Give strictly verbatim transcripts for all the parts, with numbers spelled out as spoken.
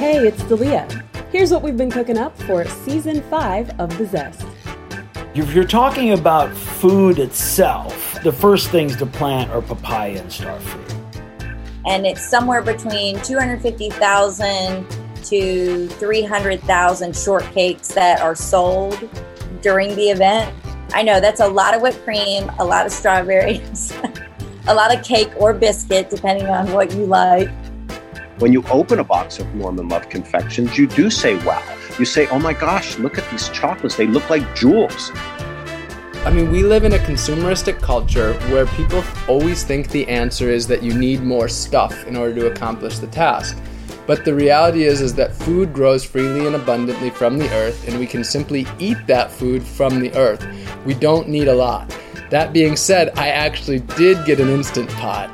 Hey, it's Delia. Here's what we've been cooking up for Season five of The Zest. If you're talking about food itself, the first things to plant are papaya and starfruit. And it's somewhere between two hundred fifty thousand to three hundred thousand shortcakes that are sold during the event. I know that's a lot of whipped cream, a lot of strawberries, a lot of cake or biscuit, depending on what you like. When you open a box of Norman Love confections, you do say, wow. You say, oh my gosh, look at these chocolates. They look like jewels. I mean, we live in a consumeristic culture where people always think the answer is that you need more stuff in order to accomplish the task. But the reality is, is that food grows freely and abundantly from the earth, and we can simply eat that food from the earth. We don't need a lot. That being said, I actually did get an Instant Pot.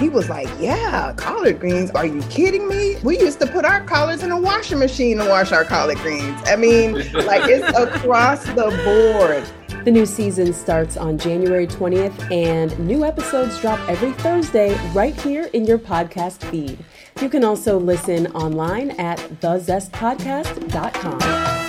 He was like, yeah, collard greens. Are you kidding me? We used to put our collards in a washing machine to wash our collard greens. I mean, like, it's across the board. The new season starts on January twentieth, and new episodes drop every Thursday right here in your podcast feed. You can also listen online at the zest podcast dot com.